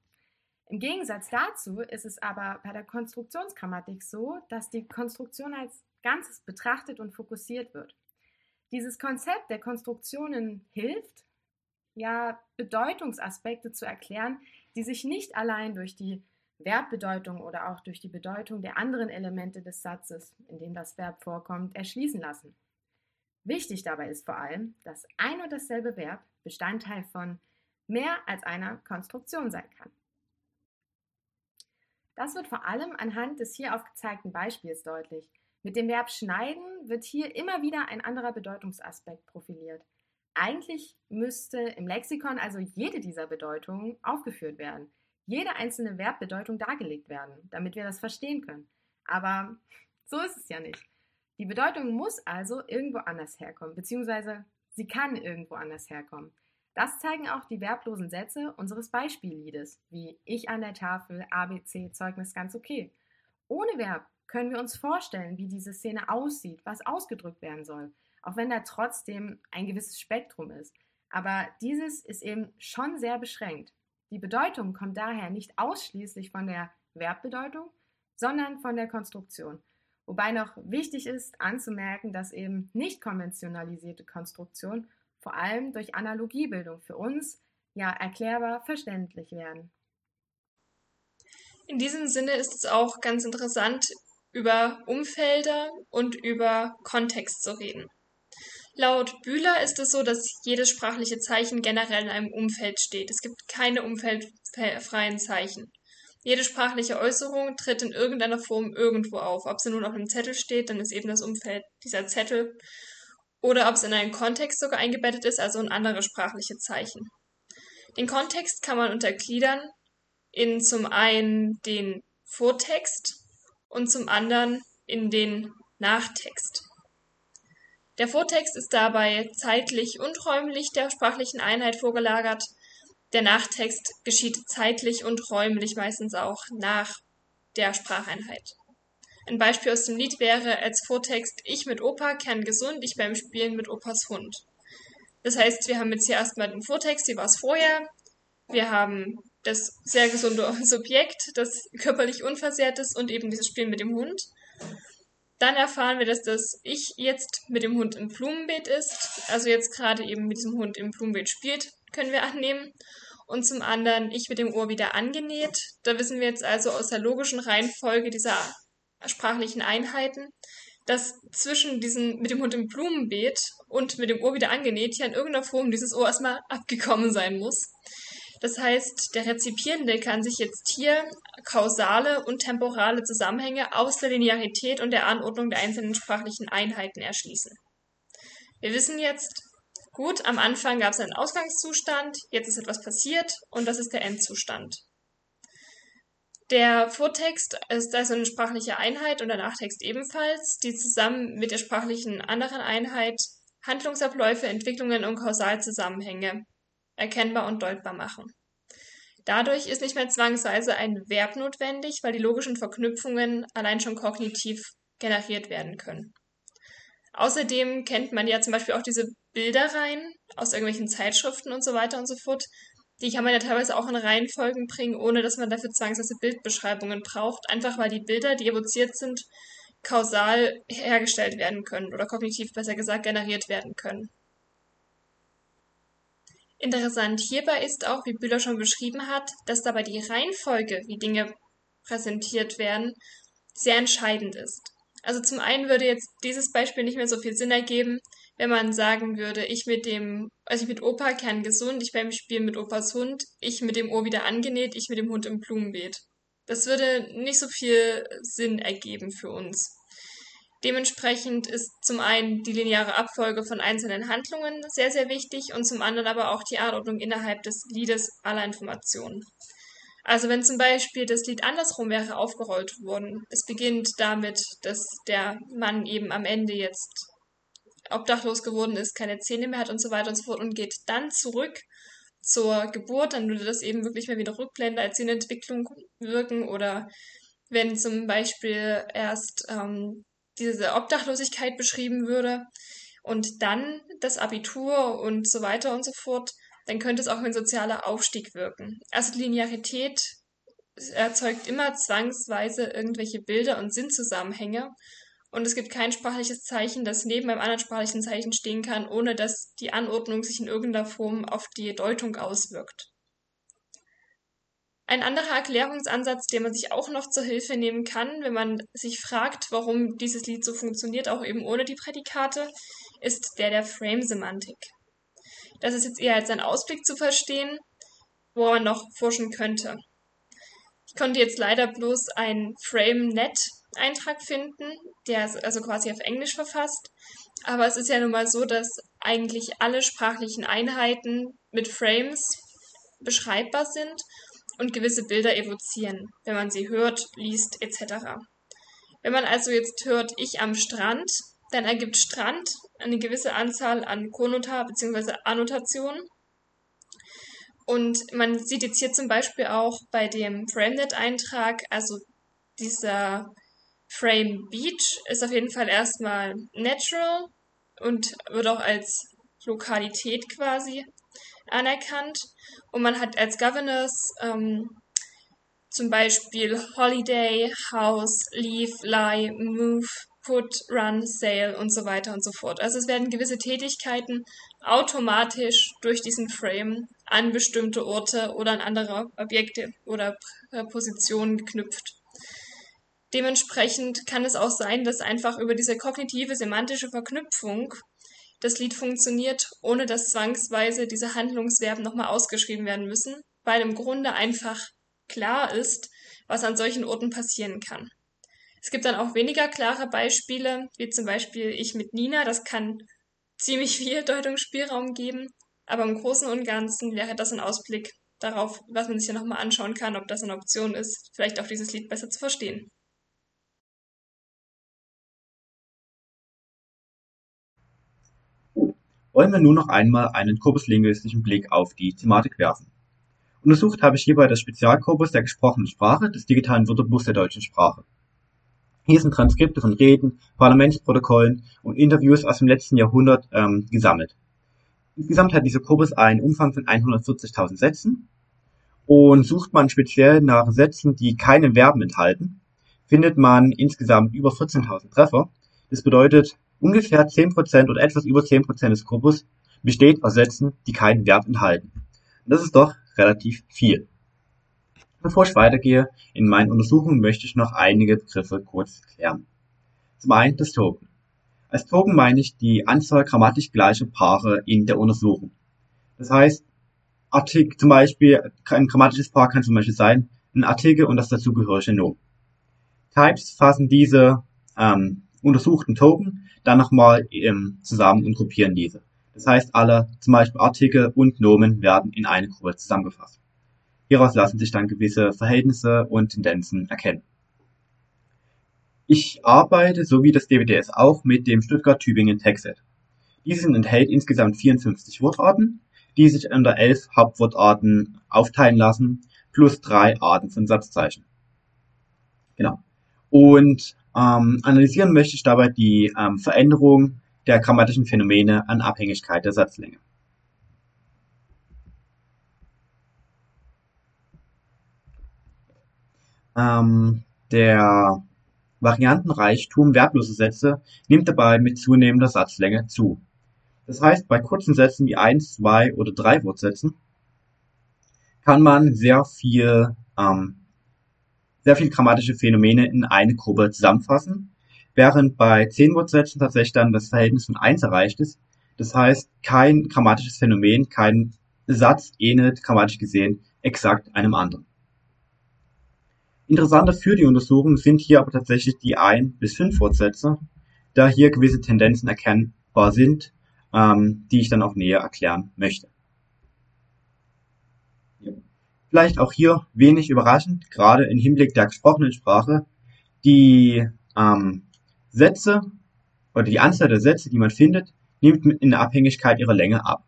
Im Gegensatz dazu ist es aber bei der Konstruktionsgrammatik so, dass die Konstruktion als Ganzes betrachtet und fokussiert wird. Dieses Konzept der Konstruktionen hilft, Bedeutungsaspekte zu erklären, die sich nicht allein durch die Verbbedeutung oder auch durch die Bedeutung der anderen Elemente des Satzes, in dem das Verb vorkommt, erschließen lassen. Wichtig dabei ist vor allem, dass ein und dasselbe Verb Bestandteil von mehr als einer Konstruktion sein kann. Das wird vor allem anhand des hier aufgezeigten Beispiels deutlich, Mit dem Verb schneiden wird hier immer wieder ein anderer Bedeutungsaspekt profiliert. Eigentlich müsste im Lexikon also jede dieser Bedeutungen aufgeführt werden, jede einzelne Verbbedeutung dargelegt werden, damit wir das verstehen können. Aber so ist es ja nicht. Die Bedeutung muss also irgendwo anders herkommen, beziehungsweise sie kann irgendwo anders herkommen. Das zeigen auch die verblosen Sätze unseres Beispielliedes, wie ich an der Tafel, ABC, Zeugnis, ganz okay. Ohne Verb können wir uns vorstellen, wie diese Szene aussieht, was ausgedrückt werden soll, auch wenn da trotzdem ein gewisses Spektrum ist. Aber dieses ist eben schon sehr beschränkt. Die Bedeutung kommt daher nicht ausschließlich von der Verbbedeutung, sondern von der Konstruktion. Wobei noch wichtig ist, anzumerken, dass eben nicht konventionalisierte Konstruktionen vor allem durch Analogiebildung für uns ja erklärbar verständlich werden. In diesem Sinne ist es auch ganz interessant, über Umfelder und über Kontext zu reden. Laut Bühler ist es so, dass jedes sprachliche Zeichen generell in einem Umfeld steht. Es gibt keine umfeldfreien Zeichen. Jede sprachliche Äußerung tritt in irgendeiner Form irgendwo auf. Ob sie nun auf einem Zettel steht, dann ist eben das Umfeld dieser Zettel. Oder ob es in einen Kontext sogar eingebettet ist, also in andere sprachliche Zeichen. Den Kontext kann man untergliedern in zum einen den Vortext und zum anderen in den Nachtext. Der Vortext ist dabei zeitlich und räumlich der sprachlichen Einheit vorgelagert. Der Nachtext geschieht zeitlich und räumlich meistens auch nach der Spracheinheit. Ein Beispiel aus dem Lied wäre als Vortext: Ich mit Opa, kerngesund, ich beim Spielen mit Opas Hund. Das heißt, wir haben jetzt hier erstmal den Vortext, wie war es vorher. Wir haben das sehr gesunde Subjekt, das körperlich unversehrt ist und eben dieses Spiel mit dem Hund. Dann erfahren wir, dass das Ich jetzt mit dem Hund im Blumenbeet ist, also jetzt gerade eben mit diesem Hund im Blumenbeet spielt, können wir annehmen. Und zum anderen Ich mit dem Ohr wieder angenäht. Da wissen wir jetzt also aus der logischen Reihenfolge dieser sprachlichen Einheiten, dass zwischen diesem mit dem Hund im Blumenbeet und mit dem Ohr wieder angenäht ja in irgendeiner Form dieses Ohr erstmal abgekommen sein muss. Das heißt, der Rezipierende kann sich jetzt hier kausale und temporale Zusammenhänge aus der Linearität und der Anordnung der einzelnen sprachlichen Einheiten erschließen. Wir wissen jetzt, gut, am Anfang gab es einen Ausgangszustand, jetzt ist etwas passiert und das ist der Endzustand. Der Vortext ist also eine sprachliche Einheit und der Nachtext ebenfalls, die zusammen mit der sprachlichen anderen Einheit Handlungsabläufe, Entwicklungen und Kausalzusammenhänge erkennbar und deutbar machen. Dadurch ist nicht mehr zwangsweise ein Verb notwendig, weil die logischen Verknüpfungen allein schon kognitiv generiert werden können. Außerdem kennt man ja zum Beispiel auch diese Bilderreihen aus irgendwelchen Zeitschriften und so weiter und so fort. Die kann man ja teilweise auch in Reihenfolgen bringen, ohne dass man dafür zwangsweise Bildbeschreibungen braucht, einfach weil die Bilder, die evoziert sind, kausal hergestellt werden können oder kognitiv besser gesagt generiert werden können. Interessant hierbei ist auch, wie Bühler schon beschrieben hat, dass dabei die Reihenfolge, wie Dinge präsentiert werden, sehr entscheidend ist. Also zum einen würde jetzt dieses Beispiel nicht mehr so viel Sinn ergeben, wenn man sagen würde, ich mit Opa kerngesund, ich beim Spielen mit Opas Hund, ich mit dem Ohr wieder angenäht, ich mit dem Hund im Blumenbeet. Das würde nicht so viel Sinn ergeben für uns. Dementsprechend ist zum einen die lineare Abfolge von einzelnen Handlungen sehr, sehr wichtig und zum anderen aber auch die Anordnung innerhalb des Liedes aller Informationen. Also wenn zum Beispiel das Lied andersrum wäre aufgerollt worden, es beginnt damit, dass der Mann eben am Ende jetzt obdachlos geworden ist, keine Zähne mehr hat und so weiter und so fort und geht dann zurück zur Geburt, dann würde das eben wirklich mehr wie eine Rückblende als Sinnentwicklung wirken oder wenn zum Beispiel erst diese Obdachlosigkeit beschrieben würde und dann das Abitur und so weiter und so fort, dann könnte es auch ein sozialer Aufstieg wirken. Also Linearität erzeugt immer zwangsweise irgendwelche Bilder und Sinnzusammenhänge und es gibt kein sprachliches Zeichen, das neben einem anderen sprachlichen Zeichen stehen kann, ohne dass die Anordnung sich in irgendeiner Form auf die Deutung auswirkt. Ein anderer Erklärungsansatz, den man sich auch noch zur Hilfe nehmen kann, wenn man sich fragt, warum dieses Lied so funktioniert, auch eben ohne die Prädikate, ist der der Frame-Semantik. Das ist jetzt eher als ein Ausblick zu verstehen, wo man noch forschen könnte. Ich konnte jetzt leider bloß ein Frame-Net, Texteintrag finden, der ist also quasi auf Englisch verfasst. Aber es ist ja nun mal so, dass eigentlich alle sprachlichen Einheiten mit Frames beschreibbar sind und gewisse Bilder evozieren, wenn man sie hört, liest etc. Wenn man also jetzt hört, ich am Strand, dann ergibt Strand eine gewisse Anzahl an Konnota bzw. Annotationen. Und man sieht jetzt hier zum Beispiel auch bei dem FrameNet-Eintrag, also dieser Frame Beach ist auf jeden Fall erstmal natural und wird auch als Lokalität quasi anerkannt. Und man hat als Governors zum Beispiel Holiday, House, Leave, Lie, Move, Put, Run, Sail und so weiter und so fort. Also es werden gewisse Tätigkeiten automatisch durch diesen Frame an bestimmte Orte oder an andere Objekte oder Positionen geknüpft. Dementsprechend kann es auch sein, dass einfach über diese kognitive, semantische Verknüpfung das Lied funktioniert, ohne dass zwangsweise diese Handlungsverben nochmal ausgeschrieben werden müssen, weil im Grunde einfach klar ist, was an solchen Orten passieren kann. Es gibt dann auch weniger klare Beispiele, wie zum Beispiel ich mit Nina, das kann ziemlich viel Deutungsspielraum geben, aber im Großen und Ganzen wäre das ein Ausblick darauf, was man sich ja nochmal anschauen kann, ob das eine Option ist, vielleicht auch dieses Lied besser zu verstehen. Wollen wir nun noch einmal einen korpuslinguistischen Blick auf die Thematik werfen. Untersucht habe ich hierbei das Spezialkorpus der gesprochenen Sprache des digitalen Wörterbuchs der deutschen Sprache. Hier sind Transkripte von Reden, Parlamentsprotokollen und Interviews aus dem letzten Jahrhundert gesammelt. Insgesamt hat dieser Korpus einen Umfang von 140.000 Sätzen und sucht man speziell nach Sätzen, die keine Verben enthalten, findet man insgesamt über 14.000 Treffer. Das bedeutet, ungefähr 10% oder etwas über 10% des Korpus besteht aus Sätzen, die kein Verb enthalten. Und das ist doch relativ viel. Bevor ich weitergehe in meinen Untersuchungen, möchte ich noch einige Begriffe kurz klären. Zum einen das Token. Als Token meine ich die Anzahl grammatisch gleicher Paare in der Untersuchung. Das heißt, Artikel zum Beispiel, ein grammatisches Paar kann zum Beispiel sein, ein Artikel und das dazugehörige Nomen. Types fassen diese untersuchten Token dann nochmal zusammen und gruppieren diese. Das heißt, alle zum Beispiel Artikel und Nomen werden in eine Gruppe zusammengefasst. Hieraus lassen sich dann gewisse Verhältnisse und Tendenzen erkennen. Ich arbeite, so wie das DWDS auch, mit dem Stuttgart-Tübingen-Tagset. Diesen enthält insgesamt 54 Wortarten, die sich unter 11 Hauptwortarten aufteilen lassen, plus 3 Arten von Satzzeichen. Genau. Und analysieren möchte ich dabei die Veränderung der grammatischen Phänomene an Abhängigkeit der Satzlänge. Der Variantenreichtum verbloser Sätze nimmt dabei mit zunehmender Satzlänge zu. Das heißt, bei kurzen Sätzen wie 1, 2 oder 3 Wortsätzen kann man sehr viel grammatische Phänomene in eine Gruppe zusammenfassen, während bei 10 Wortsätzen tatsächlich dann das Verhältnis von 1 erreicht ist. Das heißt, kein grammatisches Phänomen, kein Satz ähnelt grammatisch gesehen exakt einem anderen. Interessanter für die Untersuchung sind hier aber tatsächlich die 1 bis 5 Wortsätze, da hier gewisse Tendenzen erkennbar sind, die ich dann auch näher erklären möchte. Vielleicht auch hier wenig überraschend, gerade im Hinblick der gesprochenen Sprache, die Sätze oder die Anzahl der Sätze, die man findet, nimmt in der Abhängigkeit ihrer Länge ab.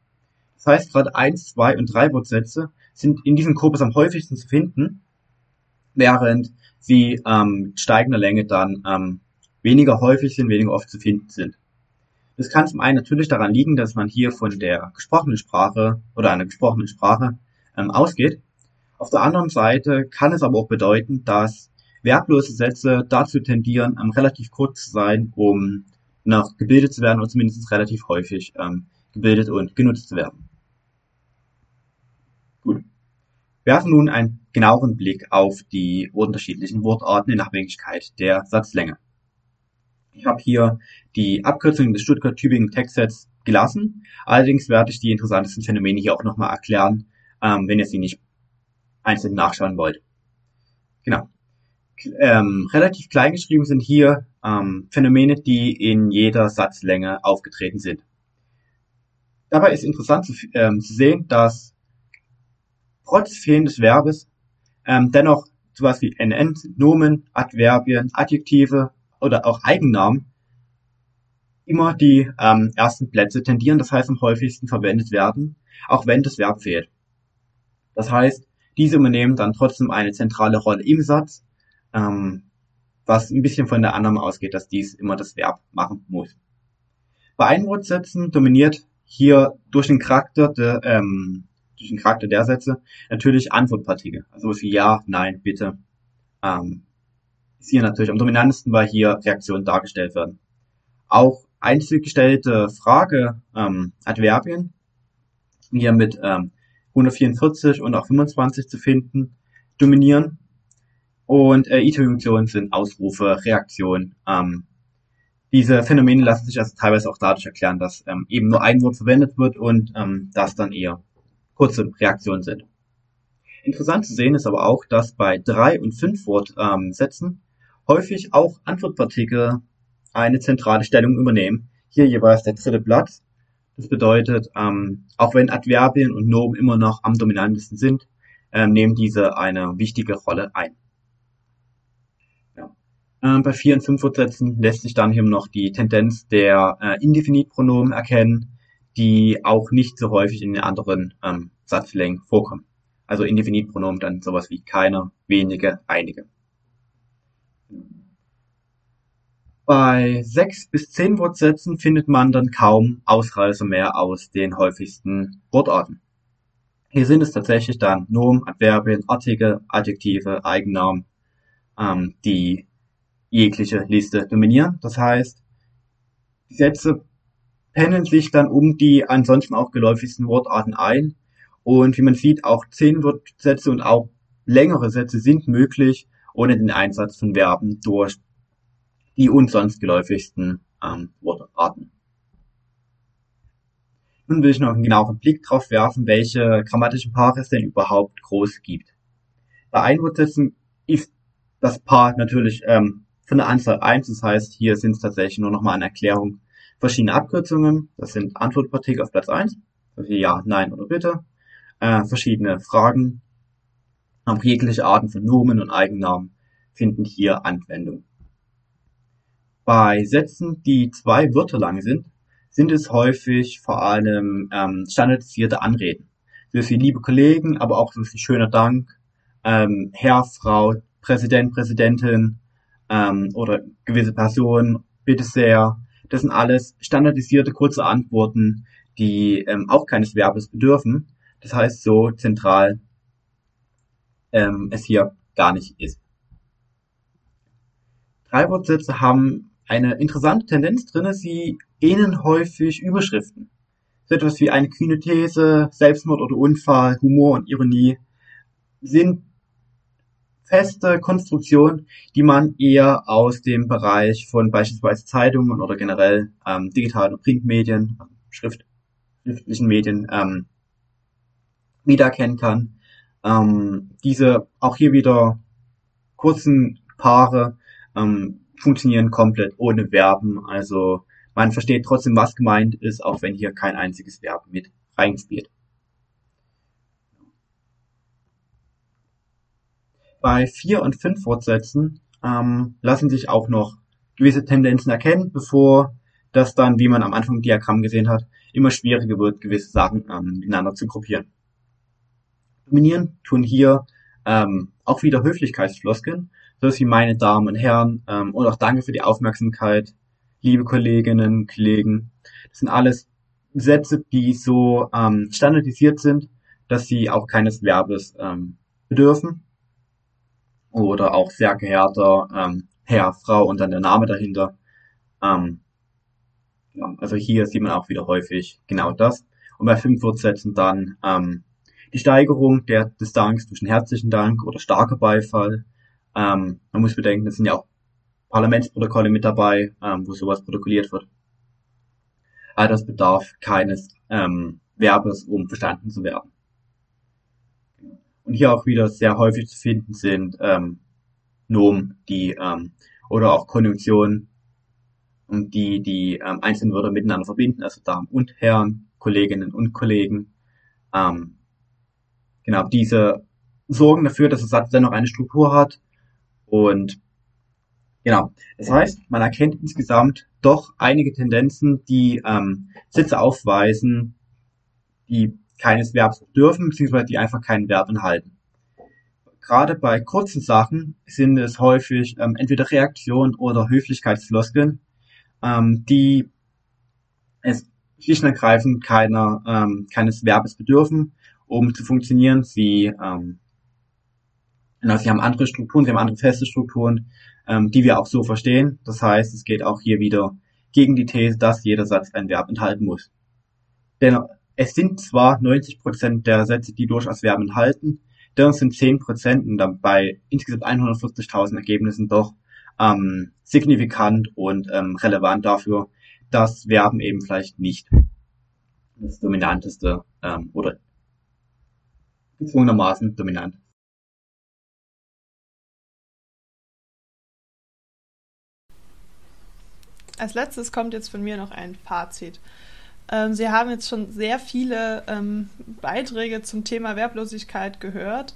Das heißt, gerade 1, 2 und 3 Wortsätze sind in diesem Korpus am häufigsten zu finden, während sie mit steigender Länge dann weniger häufig sind, weniger oft zu finden sind. Das kann zum einen natürlich daran liegen, dass man hier von der gesprochenen Sprache oder einer gesprochenen Sprache ausgeht. Auf der anderen Seite kann es aber auch bedeuten, dass verblose Sätze dazu tendieren, relativ kurz zu sein, um noch gebildet zu werden oder zumindest relativ häufig gebildet und genutzt zu werden. Gut. Wir werfen nun einen genaueren Blick auf die unterschiedlichen Wortarten in Abhängigkeit der Satzlänge. Ich habe hier die Abkürzung des Stuttgart-Tübingen-Tagsets gelassen. Allerdings werde ich die interessantesten Phänomene hier auch nochmal erklären, wenn ihr sie nicht einzeln nachschauen wollt. Genau. relativ klein geschrieben sind hier Phänomene, die in jeder Satzlänge aufgetreten sind. Dabei ist interessant zu sehen, dass trotz fehlendes Verbes dennoch sowas wie NN, Nomen, Adverbien, Adjektive oder auch Eigennamen immer die ersten Plätze tendieren, das heißt am häufigsten verwendet werden, auch wenn das Verb fehlt. Das heißt, diese übernehmen dann trotzdem eine zentrale Rolle im Satz, was ein bisschen von der Annahme ausgeht, dass dies immer das Verb machen muss. Bei Einwortsätzen dominiert hier durch den Charakter der Sätze natürlich Antwortpartikel, also wie ja, nein, bitte. Ist hier natürlich am dominantesten, weil hier Reaktionen dargestellt werden. Auch einzelgestellte Frage, Adverbien, hier mit 144 und auch 25 zu finden, dominieren. Und Interjunktionen sind Ausrufe, Reaktionen. Diese Phänomene lassen sich also teilweise auch dadurch erklären, dass eben nur ein Wort verwendet wird und das dann eher kurze Reaktionen sind. Interessant zu sehen ist aber auch, dass bei 3- und 5-Wort-Sätzen häufig auch Antwortpartikel eine zentrale Stellung übernehmen. Hier jeweils der dritte Platz. Das bedeutet, auch wenn Adverbien und Nomen immer noch am dominantesten sind, nehmen diese eine wichtige Rolle ein. Ja. Bei 4- und 5-Wortsätzen lässt sich dann hier noch die Tendenz der Indefinitpronomen erkennen, die auch nicht so häufig in den anderen Satzlängen vorkommen. Also Indefinitpronomen dann sowas wie keine, wenige, einige. Bei 6- bis 10 Wortsätzen findet man dann kaum Ausreißer mehr aus den häufigsten Wortarten. Hier sind es tatsächlich dann Nomen, Adverbien, Artikel, Adjektive, Eigennamen, die jegliche Liste dominieren. Das heißt, die Sätze pendeln sich dann um die ansonsten auch geläufigsten Wortarten ein. Und wie man sieht, auch 10 Wortsätze und auch längere Sätze sind möglich, ohne den Einsatz von Verben durch die uns sonst geläufigsten Wortarten. Nun will ich noch einen genaueren Blick drauf werfen, welche grammatischen Paare es denn überhaupt groß gibt. Bei Einwortsätzen ist das Paar natürlich von der Anzahl 1, das heißt, hier sind es tatsächlich nur nochmal eine Erklärung verschiedene Abkürzungen, das sind Antwortpartikel auf Platz 1, also ja, nein oder bitte, verschiedene Fragen, jegliche Arten von Nomen und Eigennamen finden hier Anwendung. Bei Sätzen, die 2 Wörter lang sind, sind es häufig vor allem standardisierte Anreden. So wie liebe Kollegen, aber auch so wie schöner Dank, Herr, Frau, Präsident, Präsidentin oder gewisse Personen, bitte sehr. Das sind alles standardisierte kurze Antworten, die auch keines Verbes bedürfen. Das heißt, so zentral es hier gar nicht ist. 3-Wortsätze haben eine interessante Tendenz drin, sie ähneln häufig Überschriften. So etwas wie eine kühne These, Selbstmord oder Unfall, Humor und Ironie sind feste Konstruktionen, die man eher aus dem Bereich von beispielsweise Zeitungen oder generell digitalen und Printmedien, schriftlichen Medien wiedererkennen kann. Diese auch hier wieder kurzen Paare funktionieren komplett ohne Verben, also man versteht trotzdem, was gemeint ist, auch wenn hier kein einziges Verb mit reinspielt. Bei 4- und 5-Wortsätzen lassen sich auch noch gewisse Tendenzen erkennen, bevor das dann, wie man am Anfang im Diagramm gesehen hat, immer schwieriger wird, gewisse Sachen miteinander zu gruppieren. Dominieren tun hier auch wieder Höflichkeitsfloskeln, sowas wie meine Damen und Herren und auch danke für die Aufmerksamkeit, liebe Kolleginnen, Kollegen. Das sind alles Sätze, die so standardisiert sind, dass sie auch keines Verbes bedürfen. Oder auch sehr geehrter Herr, Frau und dann der Name dahinter. Ja, also hier sieht man auch wieder häufig genau das. Und bei 5-Wortsätzen dann die Steigerung des Danks durch einen herzlichen Dank oder starker Beifall. Man muss bedenken, das sind ja auch Parlamentsprotokolle mit dabei, wo sowas protokolliert wird. All das bedarf keines Verbes, um verstanden zu werden. Und hier auch wieder sehr häufig zu finden sind Nomen, die oder auch Konjunktionen, die einzelnen Wörter miteinander verbinden, also Damen und Herren, Kolleginnen und Kollegen. Genau, diese sorgen dafür, dass der Satz dann noch eine Struktur hat. Und genau, das heißt, man erkennt insgesamt doch einige Tendenzen, die Sätze aufweisen, die keines Verbs bedürfen, beziehungsweise die einfach keinen Verb enthalten. Gerade bei kurzen Sachen sind es häufig entweder Reaktionen oder Höflichkeitsfloskeln, die es schlicht und ergreifend keines Verbes bedürfen, um zu funktionieren. Sie haben andere Strukturen, sie haben andere feste Strukturen, die wir auch so verstehen. Das heißt, es geht auch hier wieder gegen die These, dass jeder Satz ein Verb enthalten muss. Denn es sind zwar 90% der Sätze, die durchaus Verben enthalten, dennoch sind 10% und dann bei insgesamt 140.000 Ergebnissen doch signifikant und relevant dafür, dass Verben eben vielleicht nicht das dominanteste oder gezwungenermaßen dominant. Als letztes kommt jetzt von mir noch ein Fazit. Sie haben jetzt schon sehr viele Beiträge zum Thema Verblosigkeit gehört.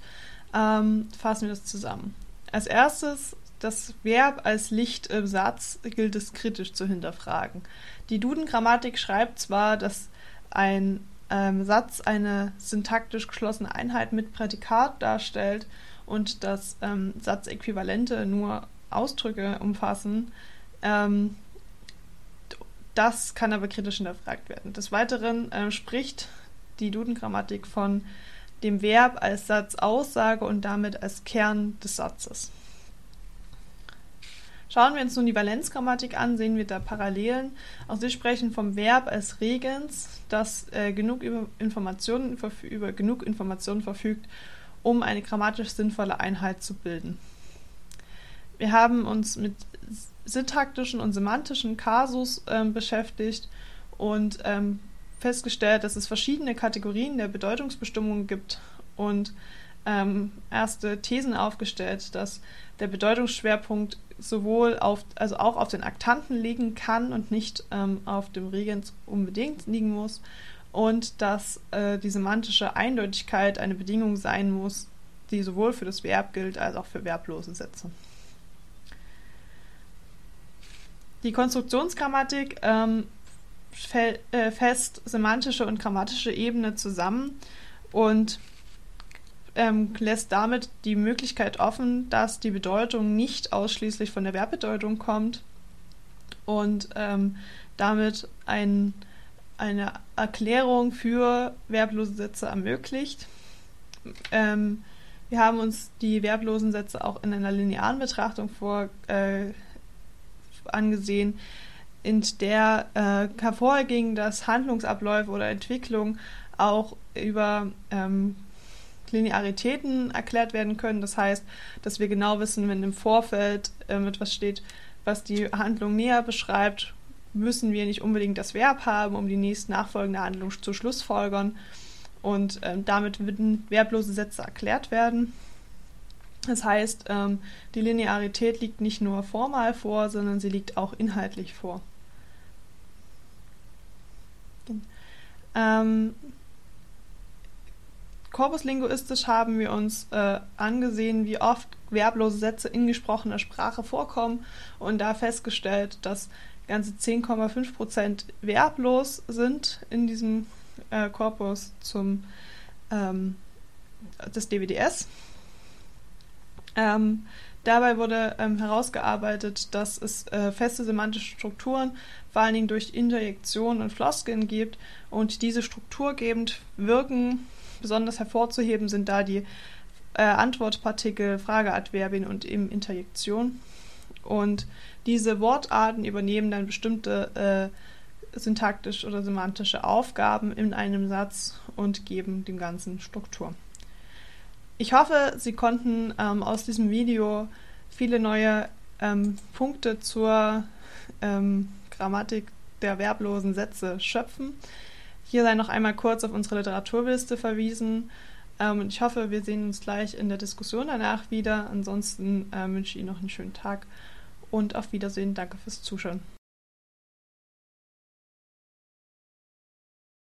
Fassen wir das zusammen. Als erstes, das Verb als Licht im Satz gilt es kritisch zu hinterfragen. Die Duden-Grammatik schreibt zwar, dass ein Satz eine syntaktisch geschlossene Einheit mit Prädikat darstellt und dass Satzäquivalente nur Ausdrücke umfassen, das kann aber kritisch hinterfragt werden. Des Weiteren spricht die Duden-Grammatik von dem Verb als Satzaussage und damit als Kern des Satzes. Schauen wir uns nun die Valenzgrammatik an, sehen wir da Parallelen. Auch sie sprechen vom Verb als Regens, das über genug Informationen verfügt, um eine grammatisch sinnvolle Einheit zu bilden. Wir haben uns mit syntaktischen und semantischen Kasus beschäftigt und festgestellt, dass es verschiedene Kategorien der Bedeutungsbestimmung gibt und erste Thesen aufgestellt, dass der Bedeutungsschwerpunkt auch auf den Aktanten liegen kann und nicht auf dem Regens unbedingt liegen muss und dass die semantische Eindeutigkeit eine Bedingung sein muss, die sowohl für das Verb gilt als auch für verblose Sätze. Die Konstruktionsgrammatik fasst semantische und grammatische Ebene zusammen und lässt damit die Möglichkeit offen, dass die Bedeutung nicht ausschließlich von der Verbbedeutung kommt und damit eine Erklärung für verblose Sätze ermöglicht. Wir haben uns die verblosen Sätze auch in einer linearen Betrachtung angesehen, in der hervorging, dass Handlungsabläufe oder Entwicklung auch über Linearitäten erklärt werden können. Das heißt, dass wir genau wissen, wenn im Vorfeld etwas steht, was die Handlung näher beschreibt, müssen wir nicht unbedingt das Verb haben, um die nächst nachfolgende Handlung zu schlussfolgern. Und damit würden verblose Sätze erklärt werden. Das heißt, die Linearität liegt nicht nur formal vor, sondern sie liegt auch inhaltlich vor. Korpuslinguistisch haben wir uns angesehen, wie oft verblose Sätze in gesprochener Sprache vorkommen und da festgestellt, dass ganze 10,5% verblos sind in diesem Korpus des DWDS. Dabei wurde herausgearbeitet, dass es feste semantische Strukturen vor allen Dingen durch Interjektionen und Floskeln gibt und diese strukturgebend wirken. Besonders hervorzuheben sind da die Antwortpartikel, Frageadverbien und eben Interjektion. Und diese Wortarten übernehmen dann bestimmte syntaktisch oder semantische Aufgaben in einem Satz und geben dem Ganzen Struktur. Ich hoffe, Sie konnten aus diesem Video viele neue Punkte zur Grammatik der verblosen Sätze schöpfen. Hier sei noch einmal kurz auf unsere Literaturliste verwiesen. Ich hoffe, wir sehen uns gleich in der Diskussion danach wieder. Ansonsten wünsche ich Ihnen noch einen schönen Tag und auf Wiedersehen. Danke fürs Zuschauen.